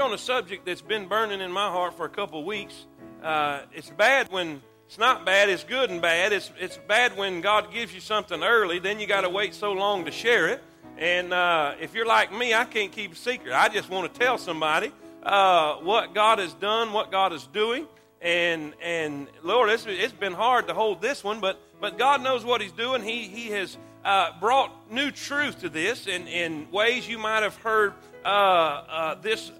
On a subject that's been burning in my heart for a couple of weeks. It's bad when it's not bad. It's good and bad. It's bad when God gives you something early, then you got to wait so long to share it. And if you're like me, I can't keep a secret. I just want to tell somebody what God has done, what God is doing. And Lord, it's been hard to hold this one, but God knows what He's doing. He has brought new truth to this in ways you might have heard this.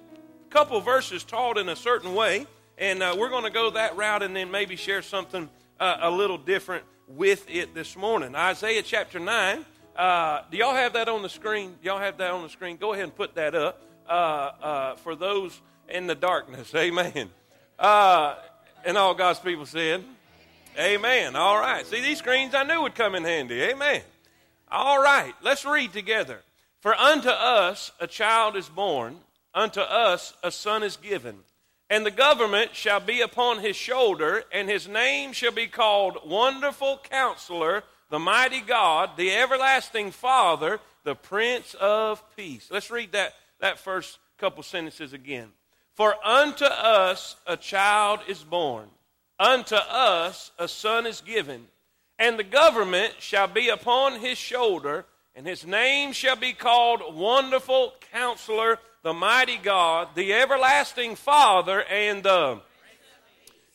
Couple verses taught in a certain way, and we're going to go that route and then maybe share something a little different with it this morning. Isaiah chapter 9, do y'all have that on the screen? Y'all have that on the screen? Go ahead and put that up for those in the darkness, amen. And all God's people said, amen. All right, see, these screens I knew would come in handy, amen. All right, let's read together. For unto us a child is born, unto us a son is given, and the government shall be upon his shoulder, and his name shall be called Wonderful Counselor, the Mighty God, the Everlasting Father, the Prince of Peace. Let's read that first couple sentences again. For unto us a child is born, unto us a son is given, and the government shall be upon his shoulder, and his name shall be called Wonderful Counselor, the Mighty God, the Everlasting Father, and the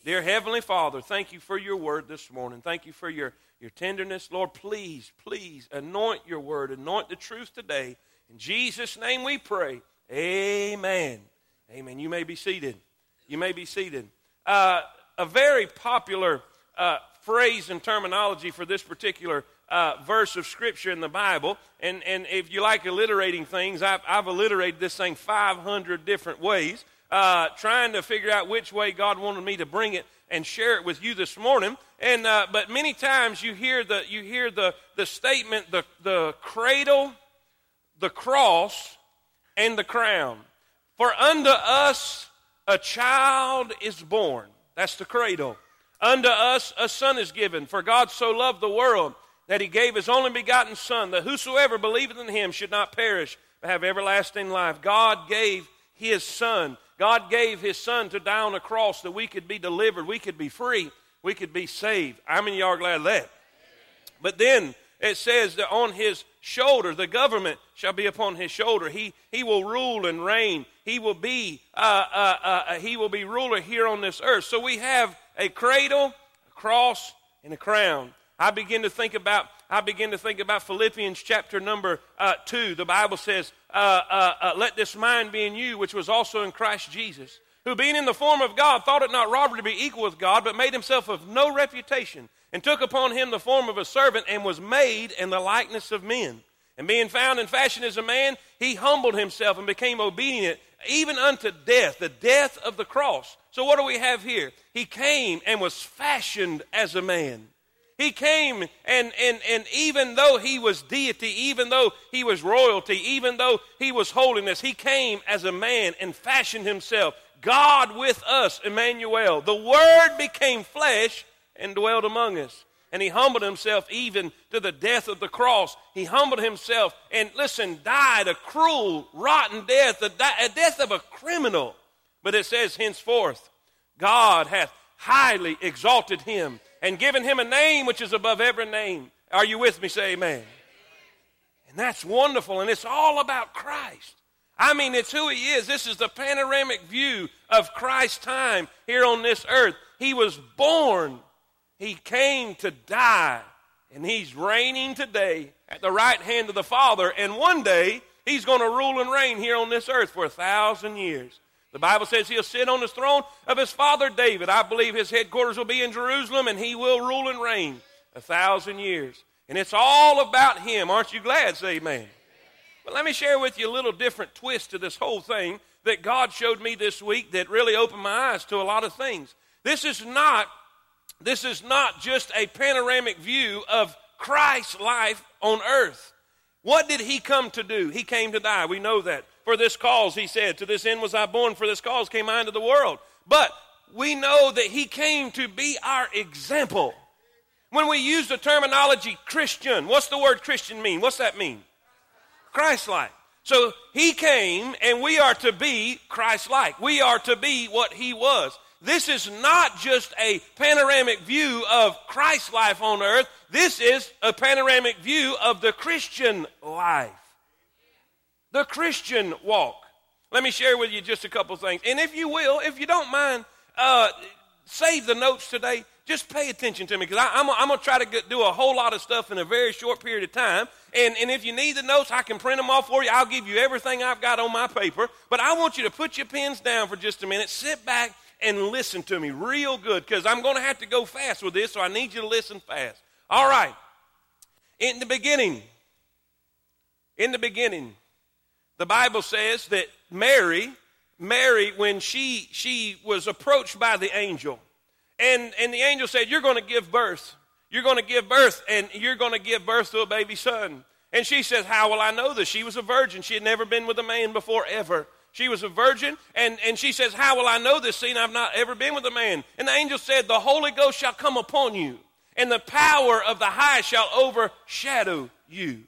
dear Heavenly Father, thank you for your word this morning. Thank you for your tenderness. Lord, please anoint your word. Anoint the truth today. In Jesus' name we pray. Amen. Amen. You may be seated. You may be seated. A very popular phrase and terminology for this particular verse of Scripture in the Bible, and if you like alliterating things, I've alliterated this thing 500 different ways, trying to figure out which way God wanted me to bring it and share it with you this morning. And but many times you hear the statement, the cradle, the cross, and the crown. For unto us a child is born. That's the cradle. Unto us a son is given. For God so loved the world that he gave his only begotten Son, that whosoever believeth in him should not perish, but have everlasting life. God gave his Son. God gave his Son to die on a cross that we could be delivered, we could be free, we could be saved. I mean, y'all are glad of that. But then it says that on his shoulder, the government shall be upon his shoulder. He will rule and reign. He will be ruler here on this earth. So we have a cradle, a cross, and a crown. I begin to think about Philippians chapter number 2. The Bible says, let this mind be in you, which was also in Christ Jesus, who being in the form of God, thought it not robbery to be equal with God, but made himself of no reputation, and took upon him the form of a servant, and was made in the likeness of men. And being found in fashion as a man, he humbled himself and became obedient, even unto death, the death of the cross. So what do we have here? He came and was fashioned as a man. He came and even though he was deity, even though he was royalty, even though he was holiness, he came as a man and fashioned himself. God with us, Emmanuel. The Word became flesh and dwelt among us. And he humbled himself even to the death of the cross. He humbled himself and, listen, died a cruel, rotten death, a death of a criminal. But it says, henceforth, God hath highly exalted him, and given him a name which is above every name. Are you with me? Say amen. And that's wonderful, and it's all about Christ. I mean, it's who he is. This is the panoramic view of Christ's time here on this earth. He was born. He came to die, and he's reigning today at the right hand of the Father, and one day he's going to rule and reign here on this earth for 1,000 years. The Bible says he'll sit on his throne of his father David. I believe his headquarters will be in Jerusalem, and he will rule and reign 1,000 years. And it's all about him. Aren't you glad? Say amen. But let me share with you a little different twist to this whole thing that God showed me this week that really opened my eyes to a lot of things. This is not just a panoramic view of Christ's life on earth. What did he come to do? He came to die. We know that. For this cause, he said, to this end was I born, for this cause came I into the world. But we know that he came to be our example. When we use the terminology Christian, what's the word Christian mean? What's that mean? Christ-like. So he came, and we are to be Christ-like. We are to be what he was. This is not just a panoramic view of Christ's life on earth. This is a panoramic view of the Christian life, the Christian walk. Let me share with you just a couple things. And if you will, if you don't mind, save the notes today. Just pay attention to me, because I'm going to try to do a whole lot of stuff in a very short period of time. And if you need the notes, I can print them off for you. I'll give you everything I've got on my paper. But I want you to put your pens down for just a minute, sit back, and listen to me real good, because I'm going to have to go fast with this, so I need you to listen fast. All right. In the beginning, the Bible says that Mary, when she was approached by the angel, and the angel said, you're going to give birth, and you're going to give birth to a baby son. And she says, how will I know this? She was a virgin. She had never been with a man before, ever. She was a virgin, and she says, how will I know this, seeing I've not ever been with a man? And the angel said, the Holy Ghost shall come upon you, and the power of the high shall overshadow you.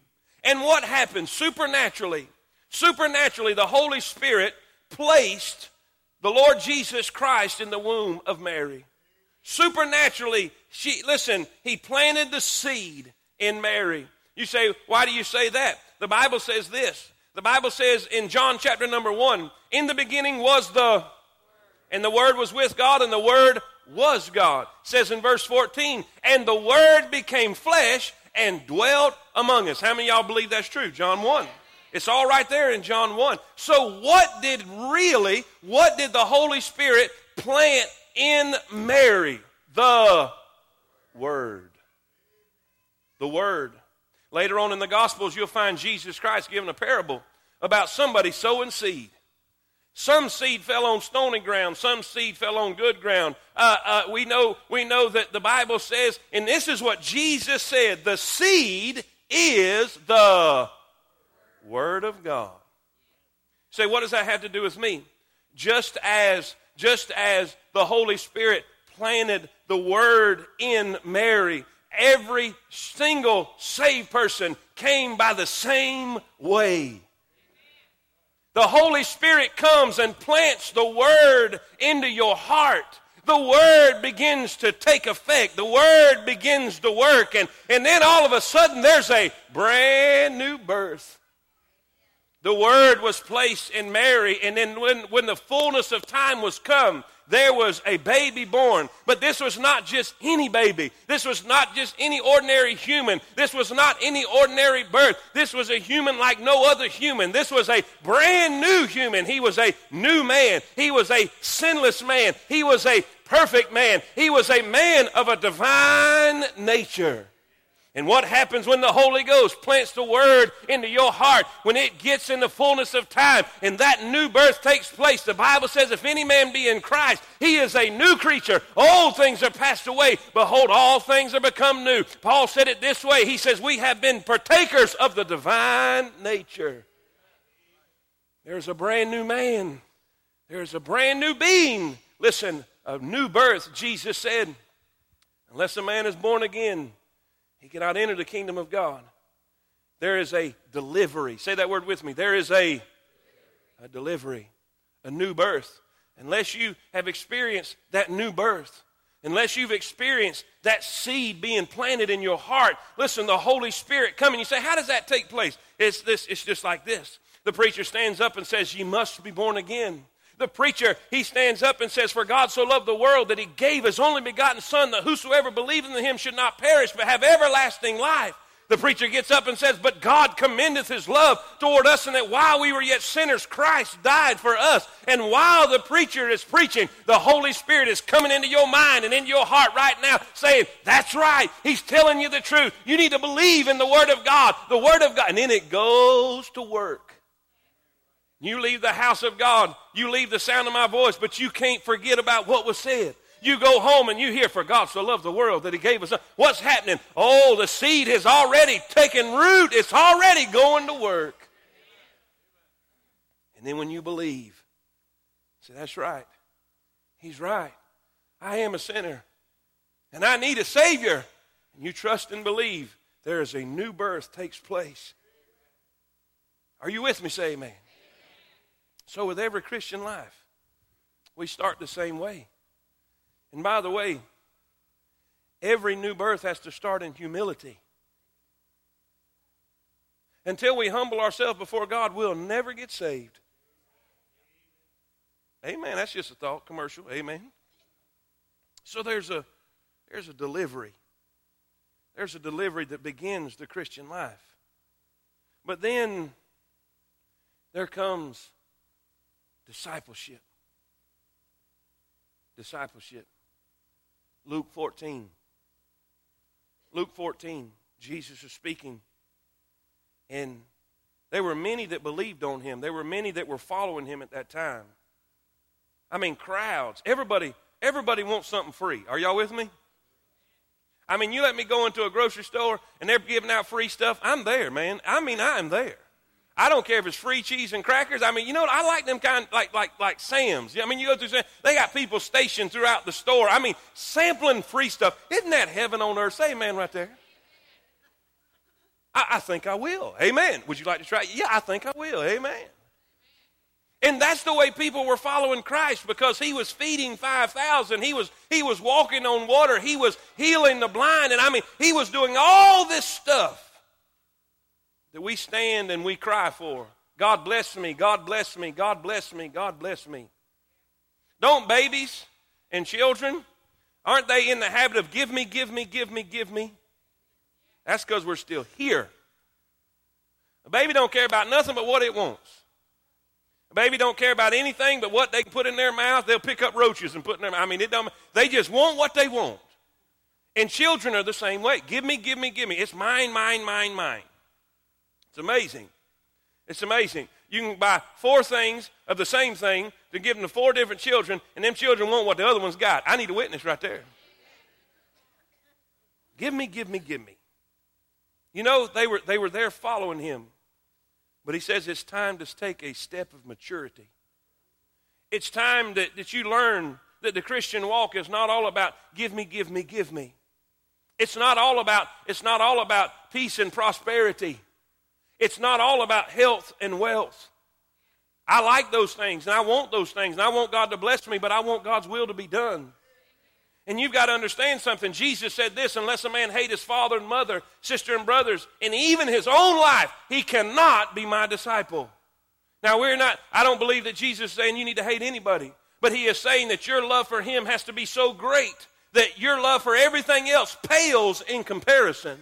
And what happened? Supernaturally, the Holy Spirit placed the Lord Jesus Christ in the womb of Mary. Supernaturally, he planted the seed in Mary. You say, why do you say that? The Bible says this. The Bible says in John chapter number 1, in the beginning was the, and the Word was with God, and the Word was God. It says in verse 14, and the Word became flesh and dwelt among us. How many of y'all believe that's true? John 1. It's all right there in John 1. So what did the Holy Spirit plant in Mary? The Word. The Word. Later on in the Gospels, you'll find Jesus Christ giving a parable about somebody sowing seed. Some seed fell on stony ground. Some seed fell on good ground. We know that the Bible says, and this is what Jesus said, the seed is the Word of God. Say, what does that have to do with me? Just as the Holy Spirit planted the Word in Mary, every single saved person came by the same way. Amen. The Holy Spirit comes and plants the Word into your heart. The Word begins to take effect. The Word begins to work. And then all of a sudden there's a brand new birth. The Word was placed in Mary, and then when the fullness of time was come, there was a baby born. But this was not just any baby. This was not just any ordinary human. This was not any ordinary birth. This was a human like no other human. This was a brand new human. He was a new man. He was a sinless man. He was a perfect man. He was a man of a divine nature. And what happens when the Holy Ghost plants the Word into your heart? When it gets in the fullness of time and that new birth takes place, the Bible says, if any man be in Christ, he is a new creature. Old things are passed away. Behold, all things are become new. Paul said it this way. He says, we have been partakers of the divine nature. There's a brand new man. There's a brand new being. Listen, a new birth, Jesus said, unless a man is born again, he cannot enter the kingdom of God. There is a delivery. Say that word with me. There is a delivery, a new birth. Unless you have experienced that new birth, unless you've experienced that seed being planted in your heart, listen, the Holy Spirit coming. You say, how does that take place? It's just like this. The preacher stands up and says, ye must be born again. The preacher, he stands up and says, for God so loved the world that he gave his only begotten Son, that whosoever believeth in him should not perish but have everlasting life. The preacher gets up and says, but God commendeth his love toward us, and that while we were yet sinners, Christ died for us. And while the preacher is preaching, the Holy Spirit is coming into your mind and into your heart right now saying, that's right, he's telling you the truth. You need to believe in the Word of God, the Word of God. And then it goes to work. You leave the house of God, you leave the sound of my voice, but you can't forget about what was said. You go home and you hear, for God so loved the world that he gave us. What's happening? Oh, the seed has already taken root. It's already going to work. And then when you believe, you say, that's right. He's right. I am a sinner, and I need a Savior. And you trust and believe, there is a new birth takes place. Are you with me? Say amen. So with every Christian life, we start the same way. And by the way, every new birth has to start in humility. Until we humble ourselves before God, we'll never get saved. Amen. That's just a thought commercial. Amen. So there's a delivery. There's a delivery that begins the Christian life. But then there comes discipleship. Discipleship. Luke 14. Luke 14, Jesus is speaking. And there were many that believed on him. There were many that were following him at that time. I mean, crowds. Everybody wants something free. Are y'all with me? I mean, you let me go into a grocery store and they're giving out free stuff. I'm there, man. I mean, I'm there. I don't care if it's free cheese and crackers. I mean, you know what? I like them kind like Sam's. I mean, you go through Sam's. They got people stationed throughout the store. I mean, sampling free stuff. Isn't that heaven on earth? Say amen right there. I think I will. Amen. Would you like to try it? Yeah, I think I will. Amen. And that's the way people were following Christ, because he was feeding 5,000. He was walking on water. He was healing the blind. And I mean, he was doing all this stuff that we stand and we cry for. God bless me. God bless me. God bless me. God bless me. Don't babies and children, aren't they in the habit of give me, give me, give me, give me? That's because we're still here. A baby don't care about nothing but what it wants. A baby don't care about anything but what they can put in their mouth. They'll pick up roaches and put in their mouth. I mean, they just want what they want. And children are the same way. Give me, give me, give me. It's mine, mine, mine, mine. It's amazing. It's amazing. You can buy 4 things of the same thing to give them to 4 different children, and them children want what the other one's got. I need a witness right there. Give me, give me, give me. You know, they were there following him. But he says it's time to take a step of maturity. It's time that you learn that the Christian walk is not all about give me, give me, give me. It's not all about peace and prosperity. It's not all about health and wealth. I like those things, and I want those things, and I want God to bless me, but I want God's will to be done. And you've got to understand something. Jesus said this: unless a man hate his father and mother, sister and brothers, and even his own life, he cannot be my disciple. Now, I don't believe that Jesus is saying you need to hate anybody, but he is saying that your love for him has to be so great that your love for everything else pales in comparison.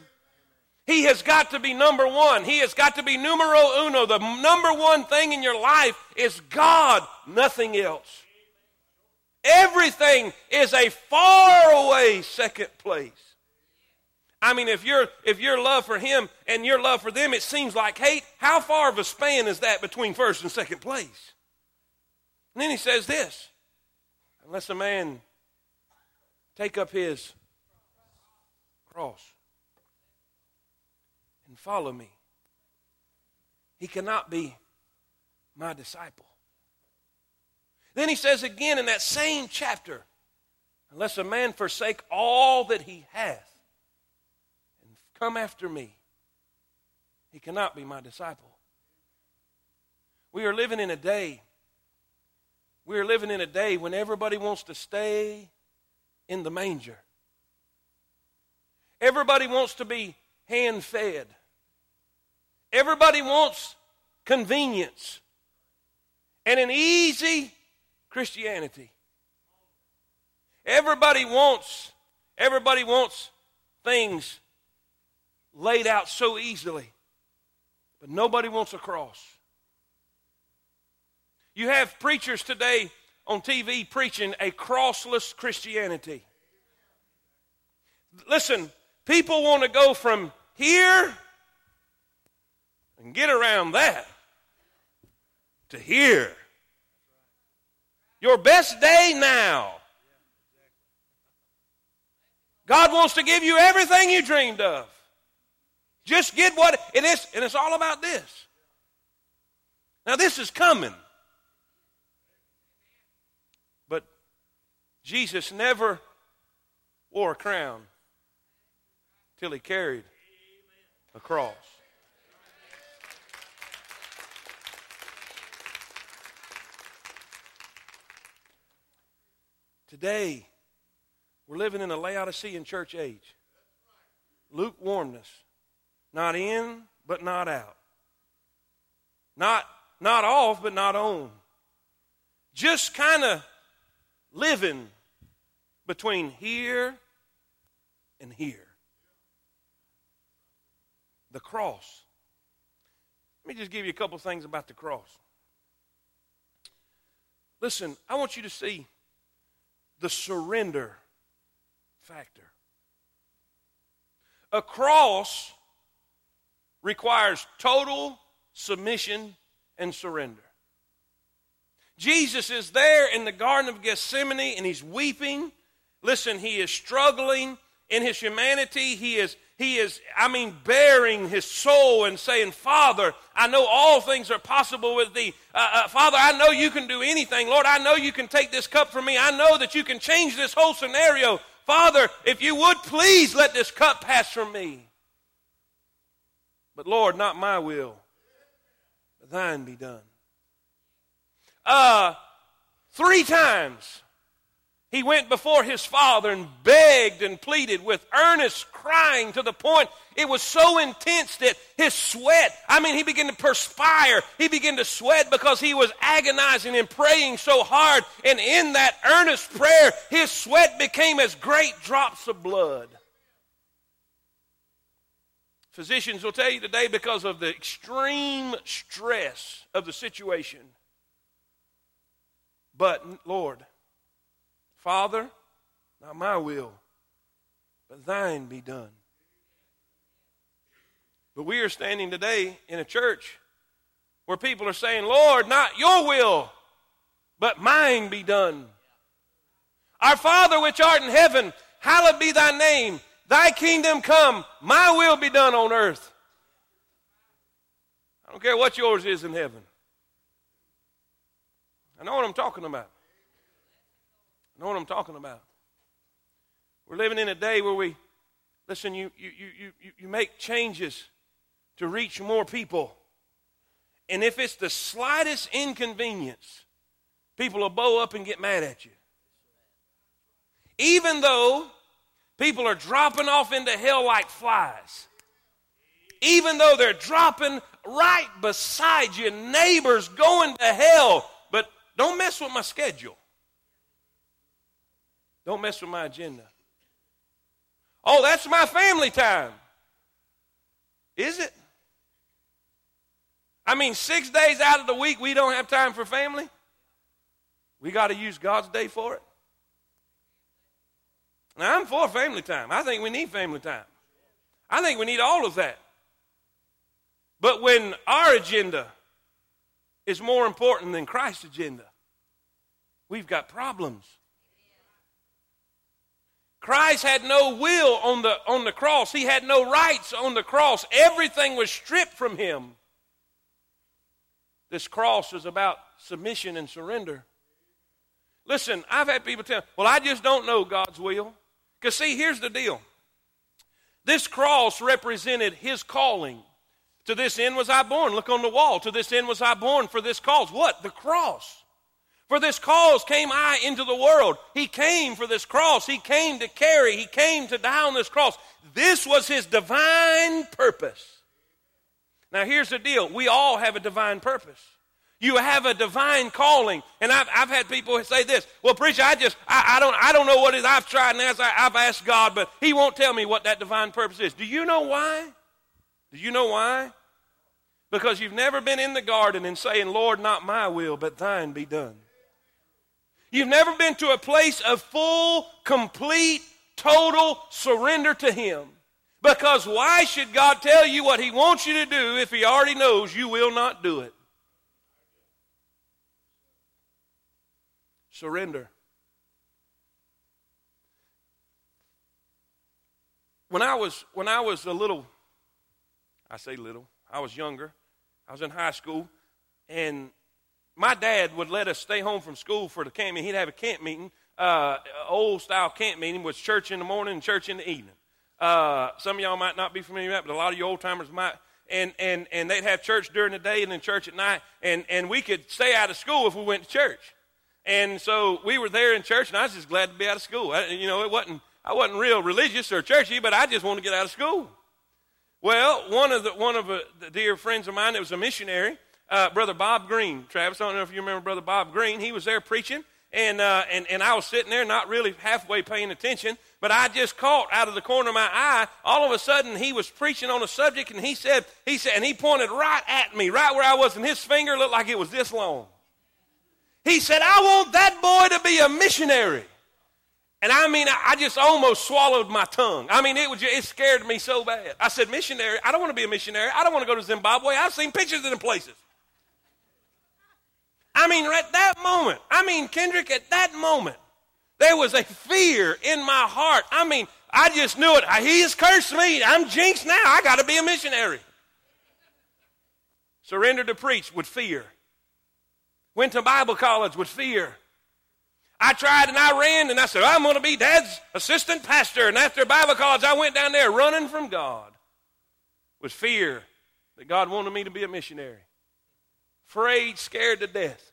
He has got to be number one. He has got to be numero uno. The number one thing in your life is God, nothing else. Everything is a faraway second place. I mean, if your love for him and your love for them, it seems like hate. How far of a span is that between first and second place? And then he says this: unless a man take up his cross and follow me, he cannot be my disciple. Then he says again in that same chapter, unless a man forsake all that he hath and come after me, he cannot be my disciple. We are living in a day when everybody wants to stay in the manger. Everybody wants to be hand-fed. Everybody wants convenience and an easy Christianity. Everybody wants things laid out so easily, but nobody wants a cross. You have preachers today on TV preaching a crossless Christianity. Listen, people want to go from here and get around that to here. Your best day now. God wants to give you everything you dreamed of. Just get what it is, and it's all about this. Now, this is coming. But Jesus never wore a crown till he carried a cross. Today, we're living in a Laodicean church age. Lukewarmness. Not in, but not out. Not off, but not on. Just kind of living between here and here. The cross. Let me just give you a couple things about the cross. Listen, I want you to see the surrender factor. A cross requires total submission and surrender. Jesus is there in the Garden of Gethsemane, and he's weeping. Listen, he is struggling in his humanity. He is bearing his soul and saying, Father, I know all things are possible with thee. Father, I know you can do anything. Lord, I know you can take this cup from me. I know that you can change this whole scenario. Father, if you would, please let this cup pass from me. But Lord, not my will, but thine be done. Three times he went before his Father and begged and pleaded with earnest crying to the point it was so intense that his sweat, he began to perspire. He began to sweat because he was agonizing and praying so hard. And in that earnest prayer, his sweat became as great drops of blood. Physicians will tell you today, because of the extreme stress of the situation. But, Lord, Father, not my will, but thine be done. But we are standing today in a church where people are saying, Lord, not your will, but mine be done. Our Father which art in heaven, hallowed be thy name. Thy kingdom come, my will be done on earth. I don't care what yours is in heaven. I know what I'm talking about. Know what I'm talking about. We're living in a day where we, listen, you make changes to reach more people. And if it's the slightest inconvenience, people will bow up and get mad at you. Even though people are dropping off into hell like flies. Even though they're dropping right beside you, neighbors going to hell. But don't mess with my schedule. Don't mess with my agenda. Oh, that's my family time. Is it? 6 days out of the week, we don't have time for family. We got to use God's day for it. Now, I'm for family time. I think we need family time. I think we need all of that. But when our agenda is more important than Christ's agenda, we've got problems. Christ had no will on the cross. He had no rights on the cross. Everything was stripped from him. This cross is about submission and surrender. Listen, I've had people tell me, well, I just don't know God's will. Because, see, here's the deal. This cross represented his calling. To this end was I born. Look on the wall. To this end was I born for this cause. What? The cross. For this cause came I into the world. He came for this cross. He came to carry. He came to die on this cross. This was his divine purpose. Now here's the deal. We all have a divine purpose. You have a divine calling. And I've had people say this. Well, preacher, I don't know what it is. I've tried and I've asked God, but he won't tell me what that divine purpose is. Do you know why? Do you know why? Because you've never been in the garden and saying, Lord, not my will, but thine be done. You've never been to a place of full, complete, total surrender to him. Because why should God tell you what he wants you to do if he already knows you will not do it? Surrender. When I was I was younger. I was in high school, and my dad would let us stay home from school for the camp meeting. He'd have a camp meeting, old-style camp meeting, was church in the morning and church in the evening. Some of y'all might not be familiar with that, but a lot of you old-timers might. And they'd have church during the day and then church at night, and we could stay out of school if we went to church. And so we were there in church, and I was just glad to be out of school. I wasn't real religious or churchy, but I just wanted to get out of school. Well, one of the dear friends of mine that was a missionary, Brother Bob Green, Travis, I don't know if you remember Brother Bob Green. He was there preaching, and I was sitting there not really halfway paying attention, but I just caught out of the corner of my eye, all of a sudden he was preaching on a subject, and he said, and he pointed right at me, right where I was, and his finger looked like it was this long. He said, "I want that boy to be a missionary." And I mean, I just almost swallowed my tongue. I mean, it scared me so bad. I said, "Missionary? I don't want to be a missionary. I don't want to go to Zimbabwe. I've seen pictures of them places." I mean, at that moment, Kendrick, at that moment, there was a fear in my heart. I mean, I just knew it. He has cursed me. I'm jinxed now. I got to be a missionary. Surrendered to preach with fear. Went to Bible college with fear. I tried and I ran and I said, "I'm going to be Dad's assistant pastor." And after Bible college, I went down there running from God with fear that God wanted me to be a missionary. Afraid, scared to death.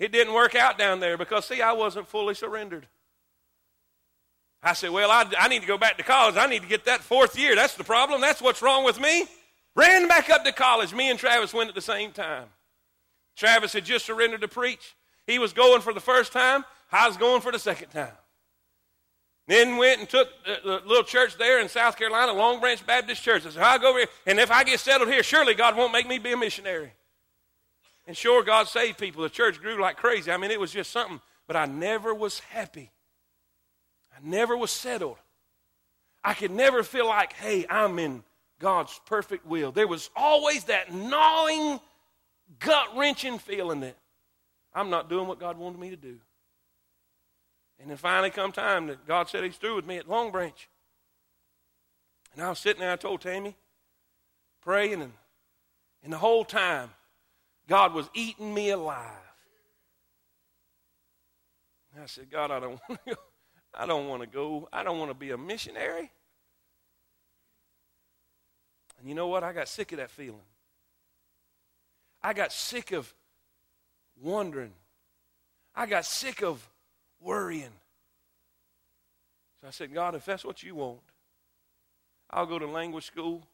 It didn't work out down there because, see, I wasn't fully surrendered. I said, "Well, I need to go back to college. I need to get that fourth year. That's the problem. That's what's wrong with me." Ran back up to college. Me and Travis went at the same time. Travis had just surrendered to preach. He was going for the first time. I was going for the second time. Then went and took the little church there in South Carolina, Long Branch Baptist Church. I said, "I'll go over here, and if I get settled here, surely God won't make me be a missionary." And sure, God saved people. The church grew like crazy. I mean, it was just something. But I never was happy. I never was settled. I could never feel like, hey, I'm in God's perfect will. There was always that gnawing, gut-wrenching feeling that I'm not doing what God wanted me to do. And then finally come time that God said he's through with me at Long Branch. And I was sitting there, I told Tammy, praying, and the whole time, God was eating me alive. And I said, "God, I don't want to go. I don't want to go. I don't want to be a missionary." And you know what? I got sick of that feeling. I got sick of wondering. I got sick of worrying. So I said, "God, if that's what you want, I'll go to language school."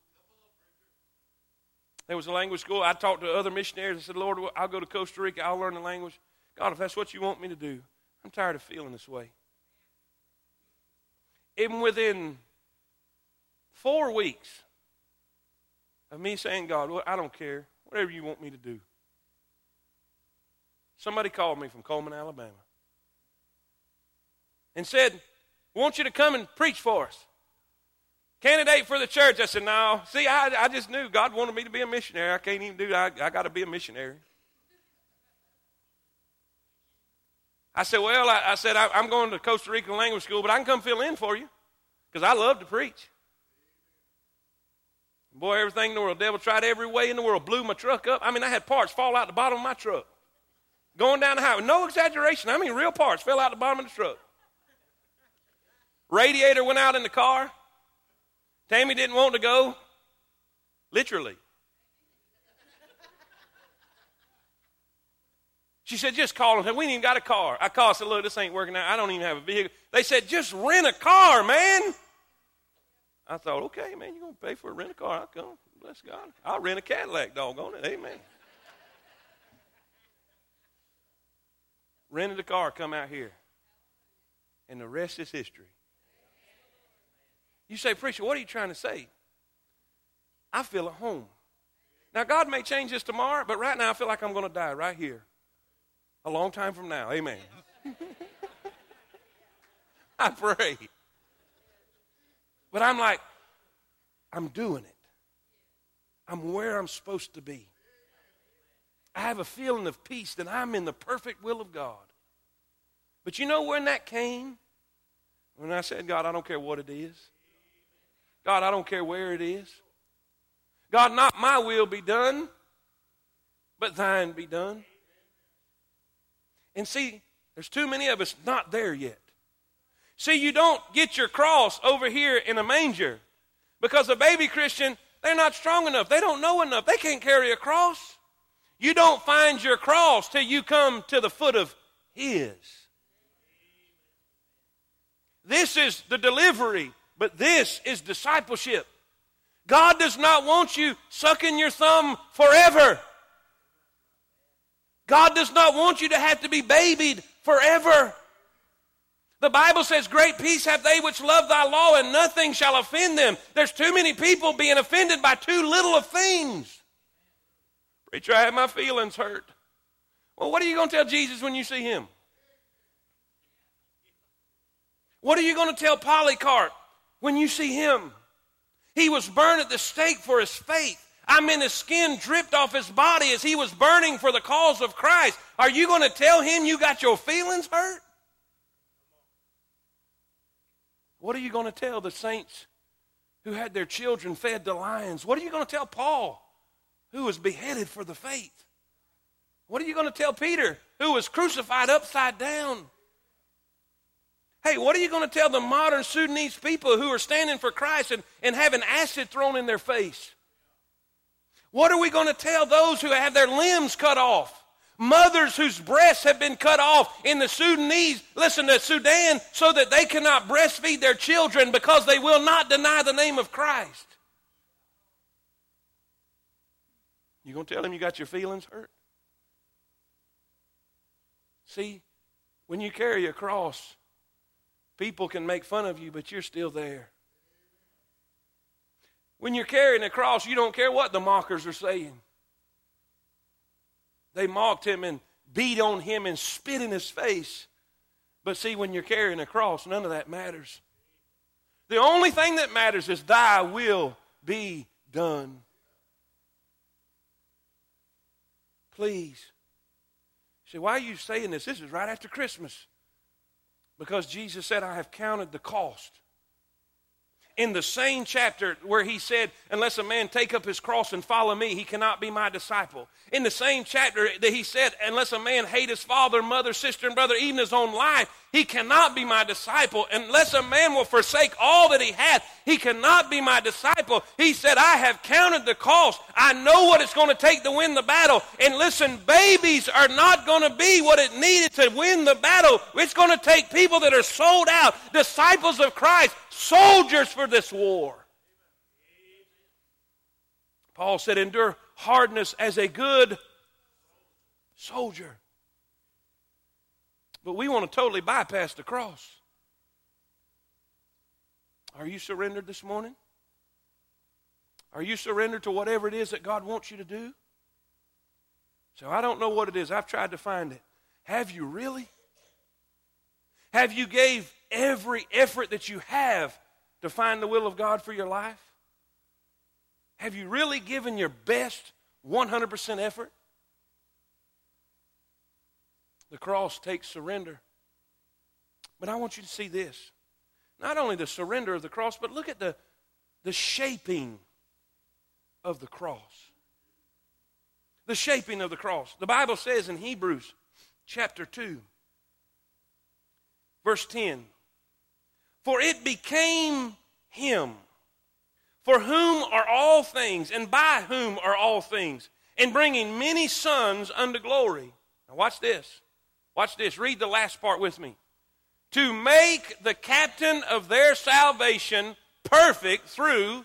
There was a language school. I talked to other missionaries. I said, "Lord, I'll go to Costa Rica. I'll learn the language. God, if that's what you want me to do, I'm tired of feeling this way." Even within 4 weeks of me saying, "God, well, I don't care. Whatever you want me to do." Somebody called me from Coleman, Alabama, and said, "We want you to come and preach for us. Candidate for the church." I said, "No. See, I just knew God wanted me to be a missionary. I can't even do that. I got to be a missionary." I said, "Well," I'm going to Costa Rican language school, but I can come fill in for you because I love to preach. Boy, everything in the world. The devil tried every way in the world. Blew my truck up. I mean, I had parts fall out the bottom of my truck. Going down the highway. No exaggeration. I mean, real parts fell out the bottom of the truck. Radiator went out in the car. Tammy didn't want to go. Literally. She said, "Just call them." We ain't even got a car. I called. I said, "Look, this ain't working out. I don't even have a vehicle." They said, "Just rent a car, man." I thought, okay, man, you're going to pay for a rent-a-car. I'll come. Bless God. I'll rent a Cadillac, doggone it. Amen. Rented a car, come out here. And the rest is history. You say, "Preacher, what are you trying to say?" I feel at home. Now, God may change this tomorrow, but right now I feel like I'm going to die right here. A long time from now. Amen. I pray. But I'm like, I'm doing it. I'm where I'm supposed to be. I have a feeling of peace that I'm in the perfect will of God. But you know when that came? When I said, "God, I don't care what it is. God, I don't care where it is. God, not my will be done, but thine be done." And see, there's too many of us not there yet. See, you don't get your cross over here in a manger because a baby Christian, they're not strong enough. They don't know enough. They can't carry a cross. You don't find your cross till you come to the foot of is. This is the delivery, but this is discipleship. God does not want you sucking your thumb forever. God does not want you to have to be babied forever. The Bible says, great peace have they which love thy law, and nothing shall offend them. There's too many people being offended by too little of things. Preacher, I have my feelings hurt. Well, what are you going to tell Jesus when you see him? What are you going to tell Polycarp when you see him? He was burned at the stake for his faith. I mean, his skin dripped off his body as he was burning for the cause of Christ. Are you going to tell him you got your feelings hurt? What are you going to tell the saints who had their children fed to lions? What are you going to tell Paul, who was beheaded for the faith? What are you going to tell Peter, who was crucified upside down? Hey, what are you going to tell the modern Sudanese people who are standing for Christ and having acid thrown in their face? What are we going to tell those who have their limbs cut off? Mothers whose breasts have been cut off in the Sudanese, listen, to Sudan, so that they cannot breastfeed their children because they will not deny the name of Christ. You going to tell them you got your feelings hurt? See, when you carry a cross, people can make fun of you, but you're still there. When you're carrying a cross, you don't care what the mockers are saying. They mocked him and beat on him and spit in his face. But see, when you're carrying a cross, none of that matters. The only thing that matters is thy will be done. Please. You say, why are you saying this? This is right after Christmas. Because Jesus said, I have counted the cost. In the same chapter where he said, unless a man take up his cross and follow me, he cannot be my disciple. In the same chapter that he said, unless a man hate his father, mother, sister, and brother, even his own life, he cannot be my disciple. Unless a man will forsake all that he hath, he cannot be my disciple. He said, I have counted the cost. I know what it's going to take to win the battle. And listen, babies are not going to be what it needed to win the battle. It's going to take people that are sold out, disciples of Christ, soldiers for this war. Paul said, endure hardness as a good soldier. But we want to totally bypass the cross. Are you surrendered this morning? Are you surrendered to whatever it is that God wants you to do? So I don't know what it is. I've tried to find it. Have you really? Have you gave every effort that you have to find the will of God for your life? Have you really given your best 100% effort? The cross takes surrender. But I want you to see this. Not only the surrender of the cross, but look at the shaping of the cross. The shaping of the cross. The Bible says in Hebrews chapter 2, verse 10, for it became him, for whom are all things, and by whom are all things, and bringing many sons unto glory. Now watch this. Watch this. Read the last part with me. To make the captain of their salvation perfect through.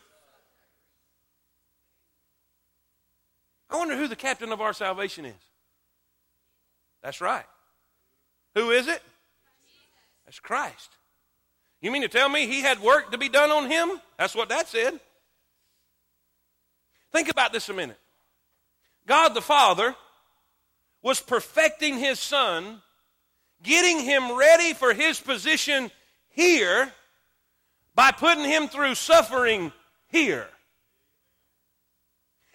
I wonder who the captain of our salvation is. That's right. Who is it? That's Christ. You mean to tell me he had work to be done on him? That's what that said. Think about this a minute. God the Father was perfecting his Son, getting him ready for his position here by putting him through suffering here.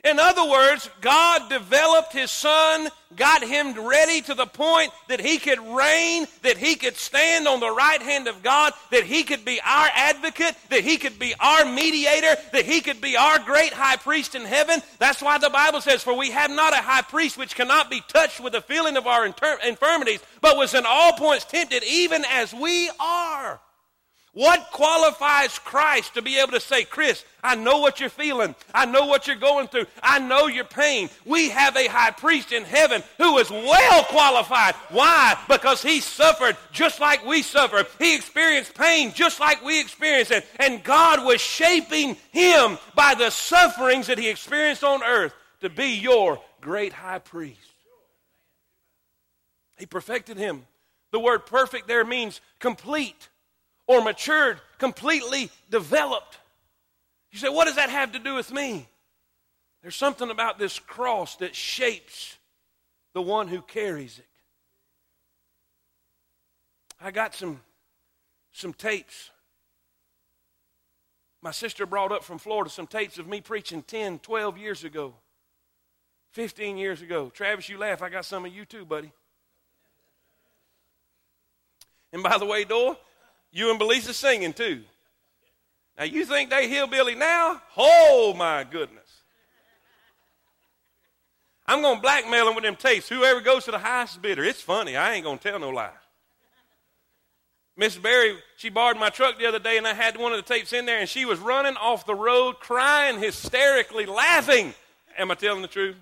In other words, God developed his Son, got him ready to the point that he could reign, that he could stand on the right hand of God, that he could be our advocate, that he could be our mediator, that he could be our great high priest in heaven. That's why the Bible says, for we have not a high priest which cannot be touched with the feeling of our infirmities, but was in all points tempted even as we are. What qualifies Christ to be able to say, Chris, I know what you're feeling. I know what you're going through. I know your pain. We have a high priest in heaven who is well qualified. Why? Because he suffered just like we suffer. He experienced pain just like we experience it. And God was shaping him by the sufferings that he experienced on earth to be your great high priest. He perfected him. The word perfect there means complete or matured, completely developed. You say, what does that have to do with me? There's something about this cross that shapes the one who carries it. I got some tapes. My sister brought up from Florida some tapes of me preaching 10, 12 years ago, 15 years ago. Travis, you laugh. I got some of you too, buddy. And by the way, Dora, you and Belisa singing too. Now you think they hillbilly now? Oh my goodness. I'm going to blackmail them with them tapes. Whoever goes to the highest bidder, it's funny. I ain't going to tell no lie. Miss Barry, she borrowed my truck the other day and I had one of the tapes in there and she was running off the road crying, hysterically laughing. Am I telling the truth?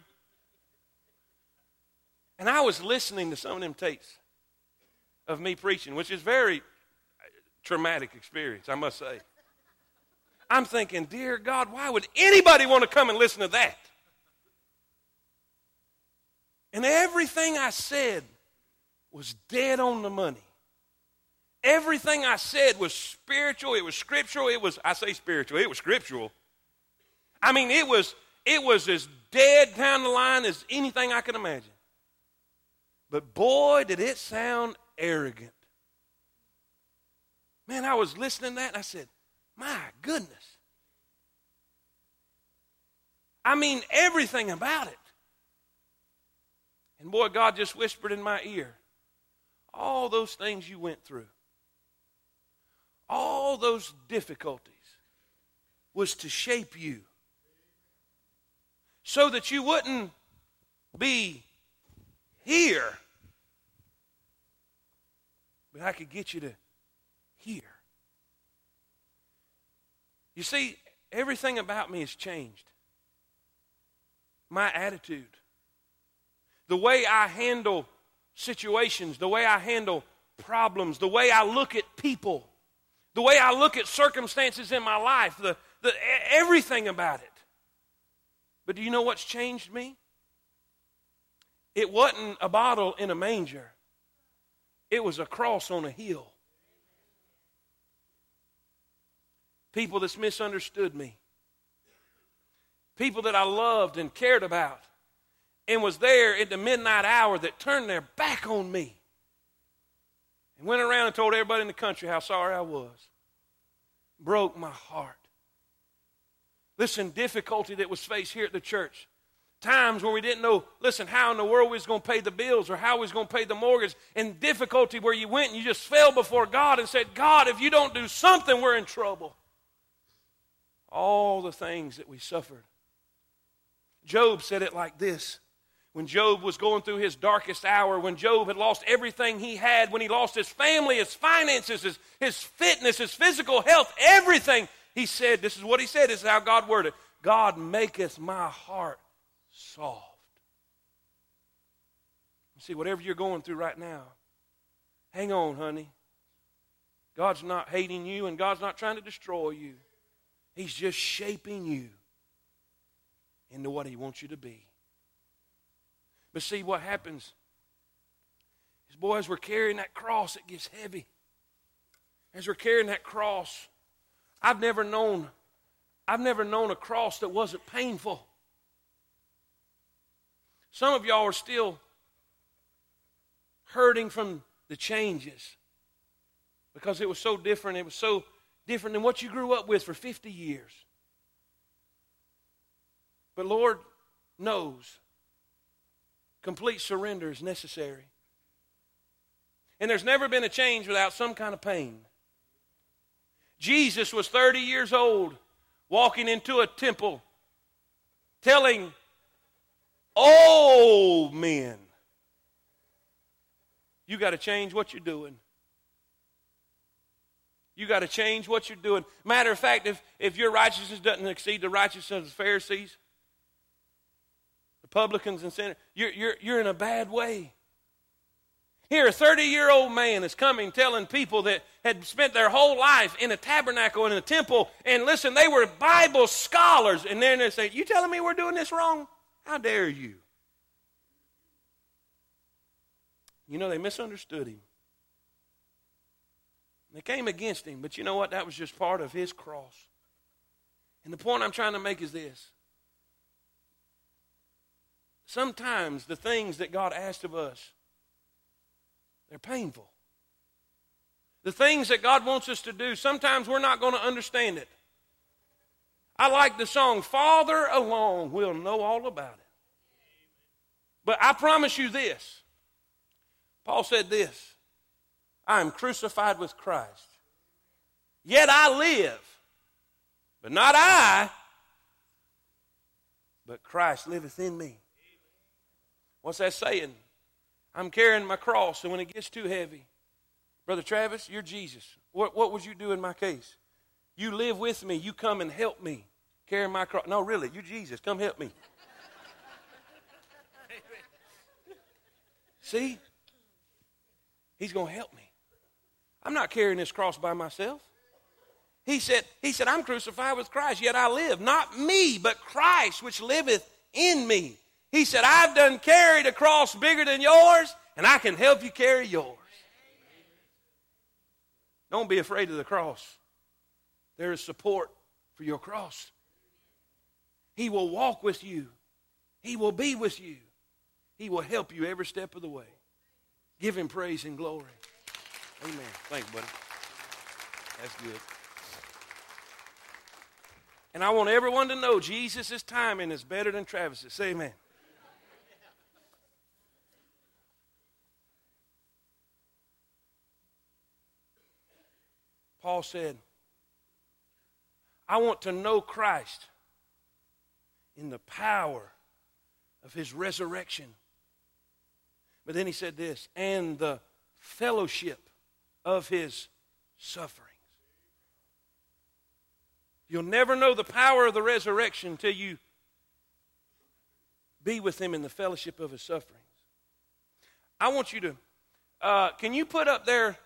And I was listening to some of them tapes of me preaching, which is very traumatic experience, I must say. I'm thinking, dear God, why would anybody want to come and listen to that? And everything I said was dead on the money. Everything I said was spiritual, it was scriptural, it was, I say spiritual, it was scriptural. I mean, it was as dead down the line as anything I could imagine. But boy, did it sound arrogant. Man, I was listening to that and I said, my goodness. I mean, everything about it. And boy, God just whispered in my ear, all those things you went through, all those difficulties was to shape you so that you wouldn't be here, but I could get you to here. You see, everything about me has changed. My attitude, the way I handle situations, the way I handle problems, the way I look at people, the way I look at circumstances in my life, the everything about it. But do you know what's changed me? It wasn't a bottle in a manger. It was a cross on a hill. People that's misunderstood me. People that I loved and cared about and was there at the midnight hour that turned their back on me and went around and told everybody in the country how sorry I was. Broke my heart. Listen, difficulty that was faced here at the church. Times where we didn't know, listen, how in the world we was going to pay the bills or how we was going to pay the mortgage. And difficulty where you went and you just fell before God and said, God, if you don't do something, we're in trouble. All the things that we suffered. Job said it like this. When Job was going through his darkest hour, when Job had lost everything he had, when he lost his family, his finances, his fitness, his physical health, everything, he said, this is what he said, this is how God worded it. God maketh my heart soft. You see, whatever you're going through right now, hang on, honey. God's not hating you and God's not trying to destroy you. He's just shaping you into what he wants you to be. But see, what happens is, boy, as we're carrying that cross, it gets heavy. As we're carrying that cross, I've never known a cross that wasn't painful. Some of y'all are still hurting from the changes because it was so different. It was so different than what you grew up with for 50 years. But Lord knows complete surrender is necessary. And there's never been a change without some kind of pain. Jesus was 30 years old, walking into a temple, telling old men, you got to change what you're doing. You got to change what you're doing. Matter of fact, if your righteousness doesn't exceed the righteousness of the Pharisees, the publicans and sinners, you're in a bad way. Here, a 30-year-old man is coming telling people that had spent their whole life in a tabernacle, in a temple, and listen, they were Bible scholars, and then they say, you telling me we're doing this wrong? How dare you? You know, they misunderstood him. They came against him, but you know what? That was just part of his cross. And the point I'm trying to make is this. Sometimes the things that God asked of us, they're painful. The things that God wants us to do, sometimes we're not going to understand it. I like the song, Farther Along, we'll know all about it. But I promise you this. Paul said this, I am crucified with Christ. Yet I live, but not I, but Christ liveth in me. What's that saying? I'm carrying my cross, and when it gets too heavy, Brother Travis, you're Jesus. What would you do in my case? You live with me. You come and help me carry my cross. No, really, you're Jesus. Come help me. See? He's going to help me. I'm not carrying this cross by myself. He said, I'm crucified with Christ, yet I live. Not me, but Christ, which liveth in me. He said, I've done carried a cross bigger than yours, and I can help you carry yours. Don't be afraid of the cross. There is support for your cross. He will walk with you. He will be with you. He will help you every step of the way. Give him praise and glory. Amen. Thank you, buddy. That's good. And I want everyone to know Jesus' timing is better than Travis's. Say amen. Paul said, I want to know Christ in the power of his resurrection. But then he said this, and the fellowship of his sufferings. You'll never know the power of the resurrection until you be with him in the fellowship of his sufferings. I want you to, can you put up there,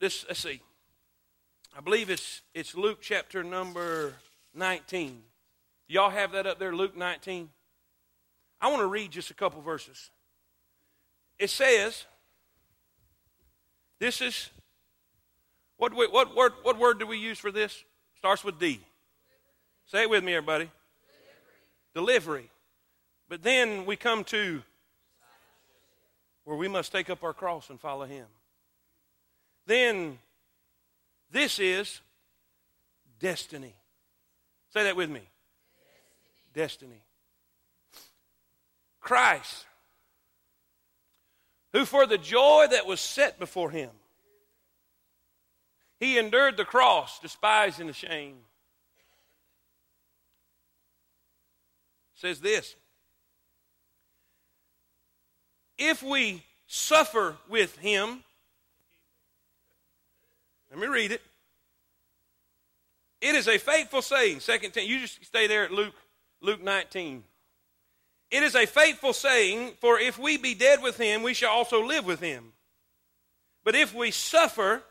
this, let's see, I believe it's Luke chapter number 19. Do y'all have that up there, Luke 19? I want to read just a couple verses. It says, this is, what word do we use for this? Starts with D. Delivery. Say it with me, everybody. Delivery. But then we come to where we must take up our cross and follow him. Then this is destiny. Say that with me. Destiny. Christ, who for the joy that was set before him, he endured the cross, despising the shame. It says this, if we suffer with him, let me read it. It is a faithful saying. You just stay there at Luke 19. It is a faithful saying, for if we be dead with him, we shall also live with him. But if we suffer,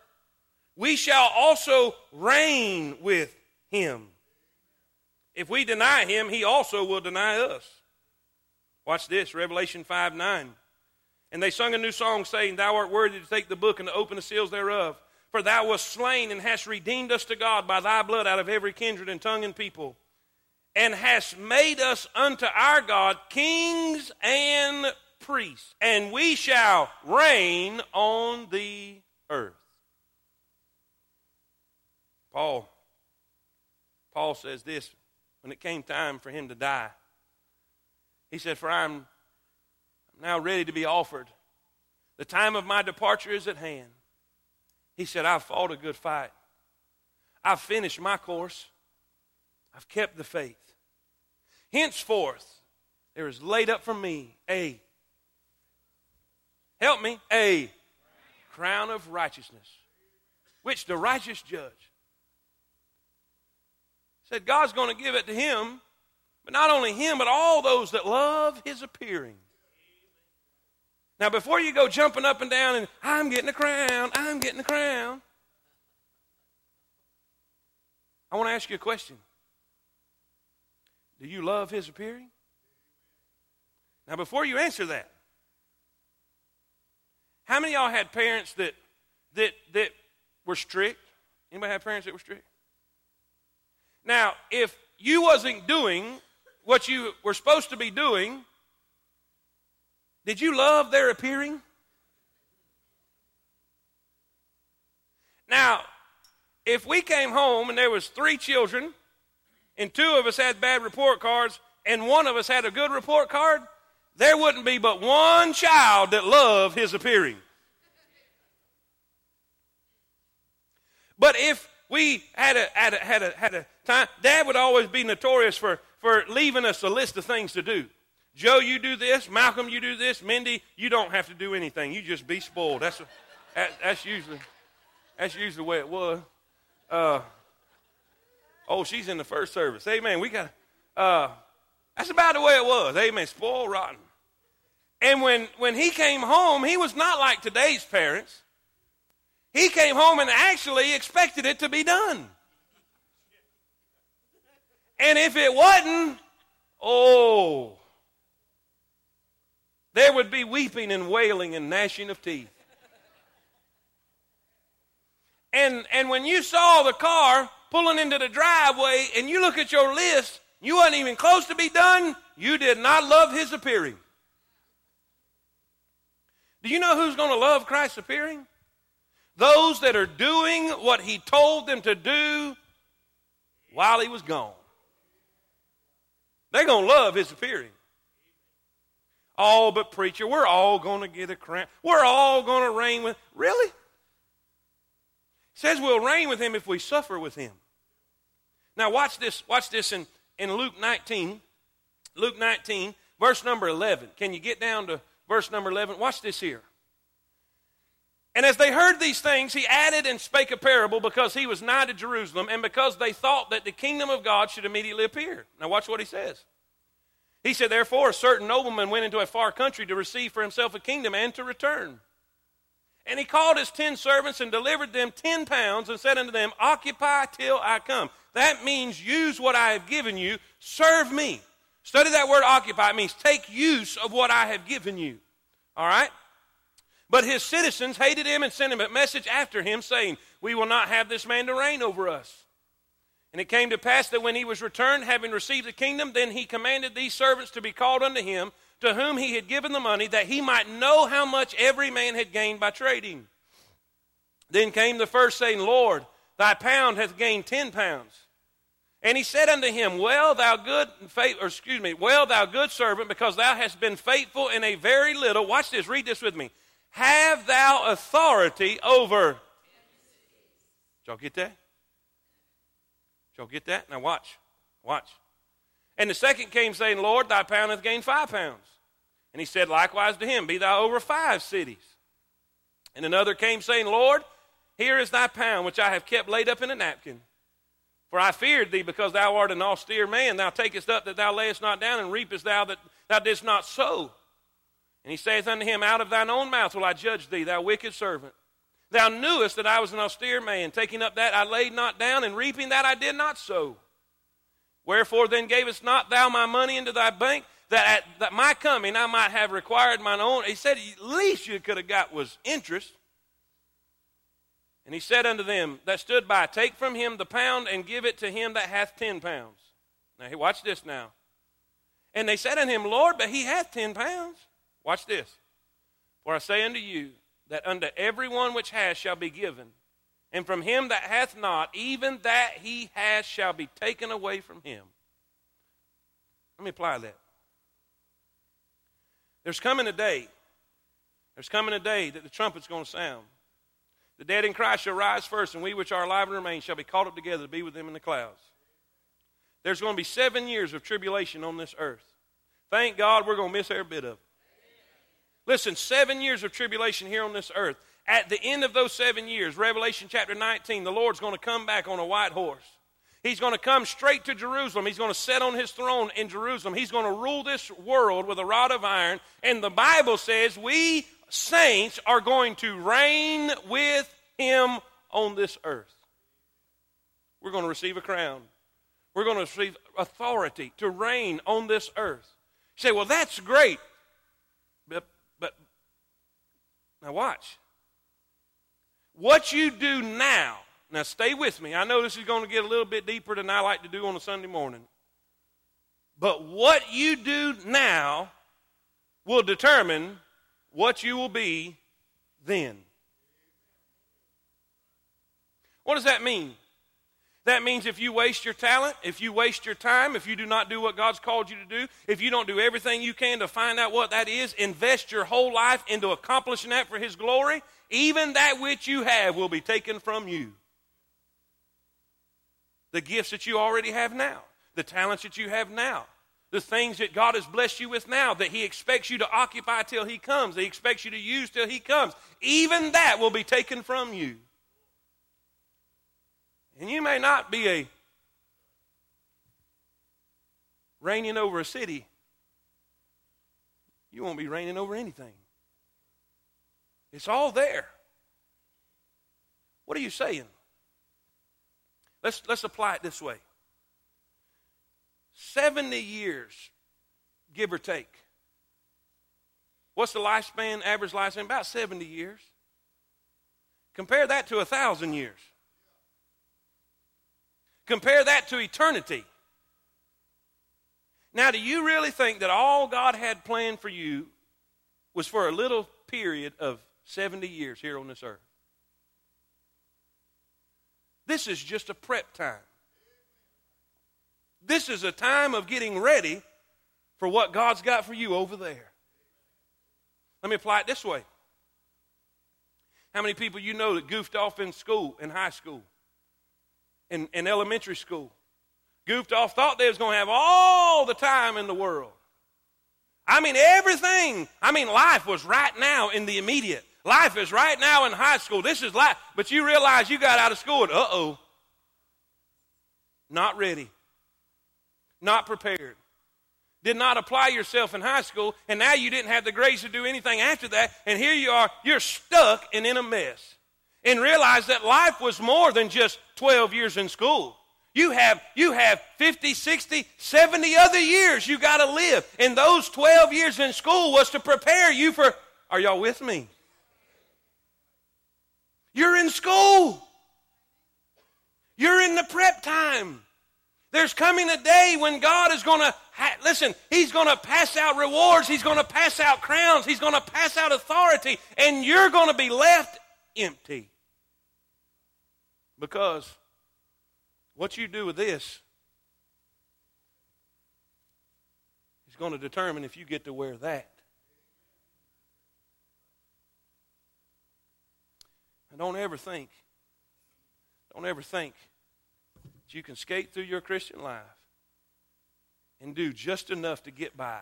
we shall also reign with him. If we deny him, he also will deny us. Watch this, Revelation 5:9. And they sung a new song, saying, Thou art worthy to take the book and to open the seals thereof. For thou wast slain and hast redeemed us to God by thy blood out of every kindred and tongue and people. And hast made us unto our God kings and priests, and we shall reign on the earth. Paul says this when it came time for him to die. He said, for I am now ready to be offered. The time of my departure is at hand. He said, I've fought a good fight. I've finished my course. I've kept the faith. Henceforth, there is laid up for me a crown of righteousness, which the righteous judge. Said God's going to give it to him, but not only him, but all those that love his appearing. Now, before you go jumping up and down and, I'm getting a crown, I'm getting a crown, I want to ask you a question. Do you love his appearing? Now, before you answer that, how many of y'all had parents that were strict? Anybody have parents that were strict? Now, if you wasn't doing what you were supposed to be doing, did you love their appearing? Now, if we came home and there was 3 children and 2 of us had bad report cards and 1 of us had a good report card, there wouldn't be but 1 child that loved his appearing. But if we had a time, Dad would always be notorious for leaving us a list of things to do. Joe, you do this. Malcolm, you do this. Mindy, you don't have to do anything. You just be spoiled. That's usually the way it was. She's in the first service. Amen. We got. That's about the way it was. Amen. Spoiled rotten. And when he came home, he was not like today's parents. He came home and actually expected it to be done. And if it wasn't, there would be weeping and wailing and gnashing of teeth. And when you saw the car pulling into the driveway and you look at your list, you wasn't even close to be done, you did not love his appearing. Do you know who's going to love Christ's appearing? Those that are doing what he told them to do while he was gone. They're going to love his appearing. All but preacher, we're all going to get a crown. We're all going to reign with... Really? It says we'll reign with him if we suffer with him. Now watch this in Luke 19. Luke 19, verse number 11. Can you get down to verse number 11? Watch this here. And as they heard these things, he added and spake a parable because he was nigh to Jerusalem and because they thought that the kingdom of God should immediately appear. Now watch what he says. He said, therefore, a certain nobleman went into a far country to receive for himself a kingdom and to return. And he called his 10 servants and delivered them £10 and said unto them, occupy till I come. That means use what I have given you, serve me. Study that word occupy. It means take use of what I have given you. All right? But his citizens hated him and sent him a message after him, saying, we will not have this man to reign over us. And it came to pass that when he was returned, having received the kingdom, then he commanded these servants to be called unto him, to whom he had given the money, that he might know how much every man had gained by trading. Then came the first, saying, Lord, thy pound hath gained 10 pounds. And he said unto him, well, thou good servant, because thou hast been faithful in a very little. Watch this, read this with me. Have thou authority over? Did y'all get that? Did y'all get that? Now watch. And the second came, saying, Lord, thy pound hath gained 5 pounds. And he said likewise to him, be thou over 5 cities. And another came, saying, Lord, here is thy pound, which I have kept laid up in a napkin. For I feared thee, because thou art an austere man. Thou takest up that thou layest not down, and reapest thou that thou didst not sow. And he saith unto him, out of thine own mouth will I judge thee, thou wicked servant. Thou knewest that I was an austere man, taking up that I laid not down, and reaping that I did not sow. Wherefore then gavest not thou my money into thy bank, that at my coming I might have required mine own? He said, the least you could have got was interest. And he said unto them that stood by, take from him the pound, and give it to him that hath 10 pounds. Now watch this now. And they said unto him, Lord, but he hath 10 pounds. Watch this. For I say unto you, that unto everyone which hath shall be given, and from him that hath not, even that he hath shall be taken away from him. Let me apply that. There's coming a day that the trumpet's going to sound. The dead in Christ shall rise first, and we which are alive and remain shall be caught up together to be with them in the clouds. There's going to be 7 years of tribulation on this earth. Thank God we're going to miss every bit of it. Listen, 7 years of tribulation here on this earth. At the end of those 7 years, Revelation chapter 19, the Lord's going to come back on a white horse. He's going to come straight to Jerusalem. He's going to sit on his throne in Jerusalem. He's going to rule this world with a rod of iron. And the Bible says we saints are going to reign with him on this earth. We're going to receive a crown. We're going to receive authority to reign on this earth. You say, well, that's great. But now watch. What you do now, now stay with me. I know this is going to get a little bit deeper than I like to do on a Sunday morning. But what you do now will determine what you will be then. What does that mean? That means if you waste your talent, if you waste your time, if you do not do what God's called you to do, if you don't do everything you can to find out what that is, invest your whole life into accomplishing that for his glory, even that which you have will be taken from you. The gifts that you already have now, the talents that you have now, the things that God has blessed you with now that he expects you to occupy till he comes, that he expects you to use till he comes, even that will be taken from you. And you may not be a reigning over a city. You won't be reigning over anything. It's all there. What are you saying? Let's apply it this way. 70 years, give or take. What's the lifespan, average lifespan? About 70 years. Compare that to 1,000 years. Compare that to eternity. Now, do you really think that all God had planned for you was for a little period of 70 years here on this earth? This is just a prep time. This is a time of getting ready for what God's got for you over there. Let me apply it this way. How many people you know that goofed off in school, in high school? In elementary school, goofed off, thought they was going to have all the time in the world. I mean, everything. I mean, life was right now in the immediate. Life is right now in high school. This is life. But you realize you got out of school and uh-oh, not ready, not prepared, did not apply yourself in high school, and now you didn't have the grades to do anything after that, and here you are, you're stuck and in a mess. And realize that life was more than just 12 years in school. You have 50, 60, 70 other years you got to live. And those 12 years in school was to prepare you for, are y'all with me? You're in school. You're in the prep time. There's coming a day when God is going to, listen, he's going to pass out rewards. He's going to pass out crowns. He's going to pass out authority. And you're going to be left empty. Because what you do with this is going to determine if you get to wear that. And don't ever think that you can skate through your Christian life and do just enough to get by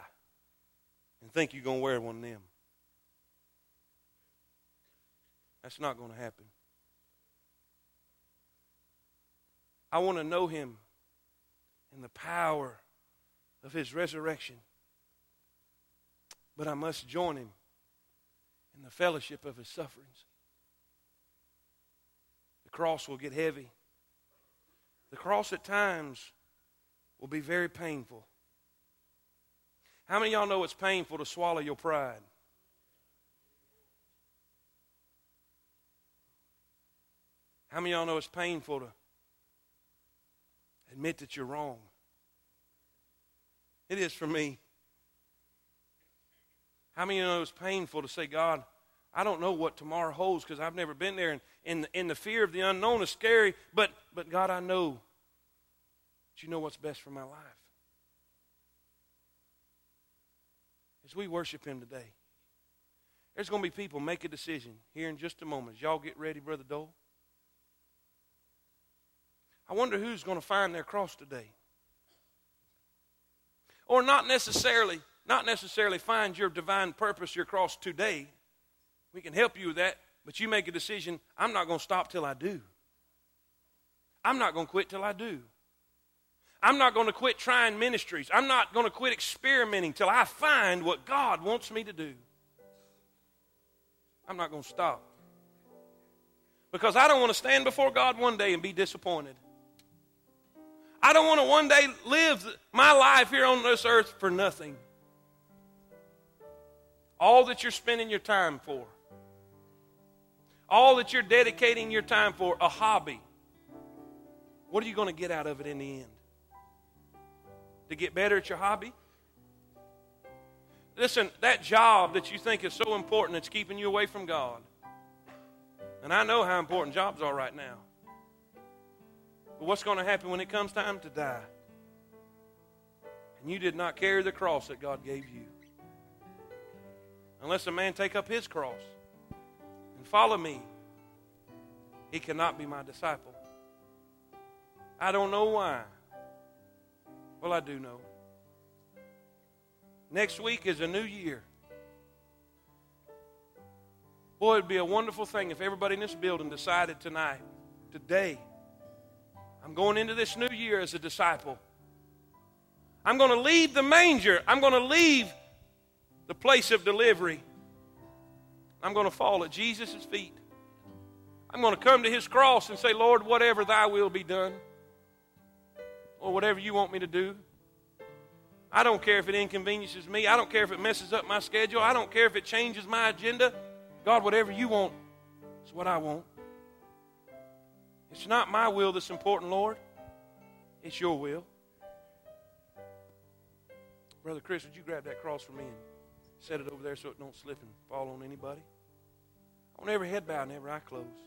and think you're going to wear one of them. That's not going to happen. I want to know him and the power of his resurrection. But I must join him in the fellowship of his sufferings. The cross will get heavy. The cross at times will be very painful. How many of y'all know it's painful to swallow your pride? How many of y'all know it's painful to admit that you're wrong? It is for me. How many of you know it's painful to say, God, I don't know what tomorrow holds because I've never been there, and in the fear of the unknown is scary, but God, I know that you know what's best for my life. As we worship him today, there's going to be people make a decision here in just a moment. As y'all get ready, Brother Dole. I wonder who's going to find their cross today. Or not necessarily find your divine purpose, your cross today. We can help you with that But you make a decision, I'm not going to stop till I do. I'm not going to quit till I do. I'm not going to quit trying ministries. I'm not going to quit experimenting till I find what God wants me to do. I'm not going to stop. Because I don't want to stand before God one day and be disappointed. I don't want to one day live my life here on this earth for nothing. All that you're spending your time for, all that you're dedicating your time for, a hobby, what are you going to get out of it in the end? To get better at your hobby? Listen, that job that you think is so important, it's keeping you away from God. And I know how important jobs are right now. But what's going to happen when it comes time to die? And you did not carry the cross that God gave you. Unless a man take up his cross and follow me, he cannot be my disciple. I don't know why. Well, I do know. Next week is a new year. Boy, it'd be a wonderful thing if everybody in this building decided tonight, today, I'm going into this new year as a disciple. I'm going to leave the manger. I'm going to leave the place of delivery. I'm going to fall at Jesus' feet. I'm going to come to his cross and say, Lord, whatever thy will be done, or whatever you want me to do. I don't care if it inconveniences me. I don't care if it messes up my schedule. I don't care if it changes my agenda. God, whatever you want is what I want. It's not my will that's important, Lord. It's your will. Brother Chris, would you grab that cross for me and set it over there so it don't slip and fall on anybody? I want every head bowed and every eye closed.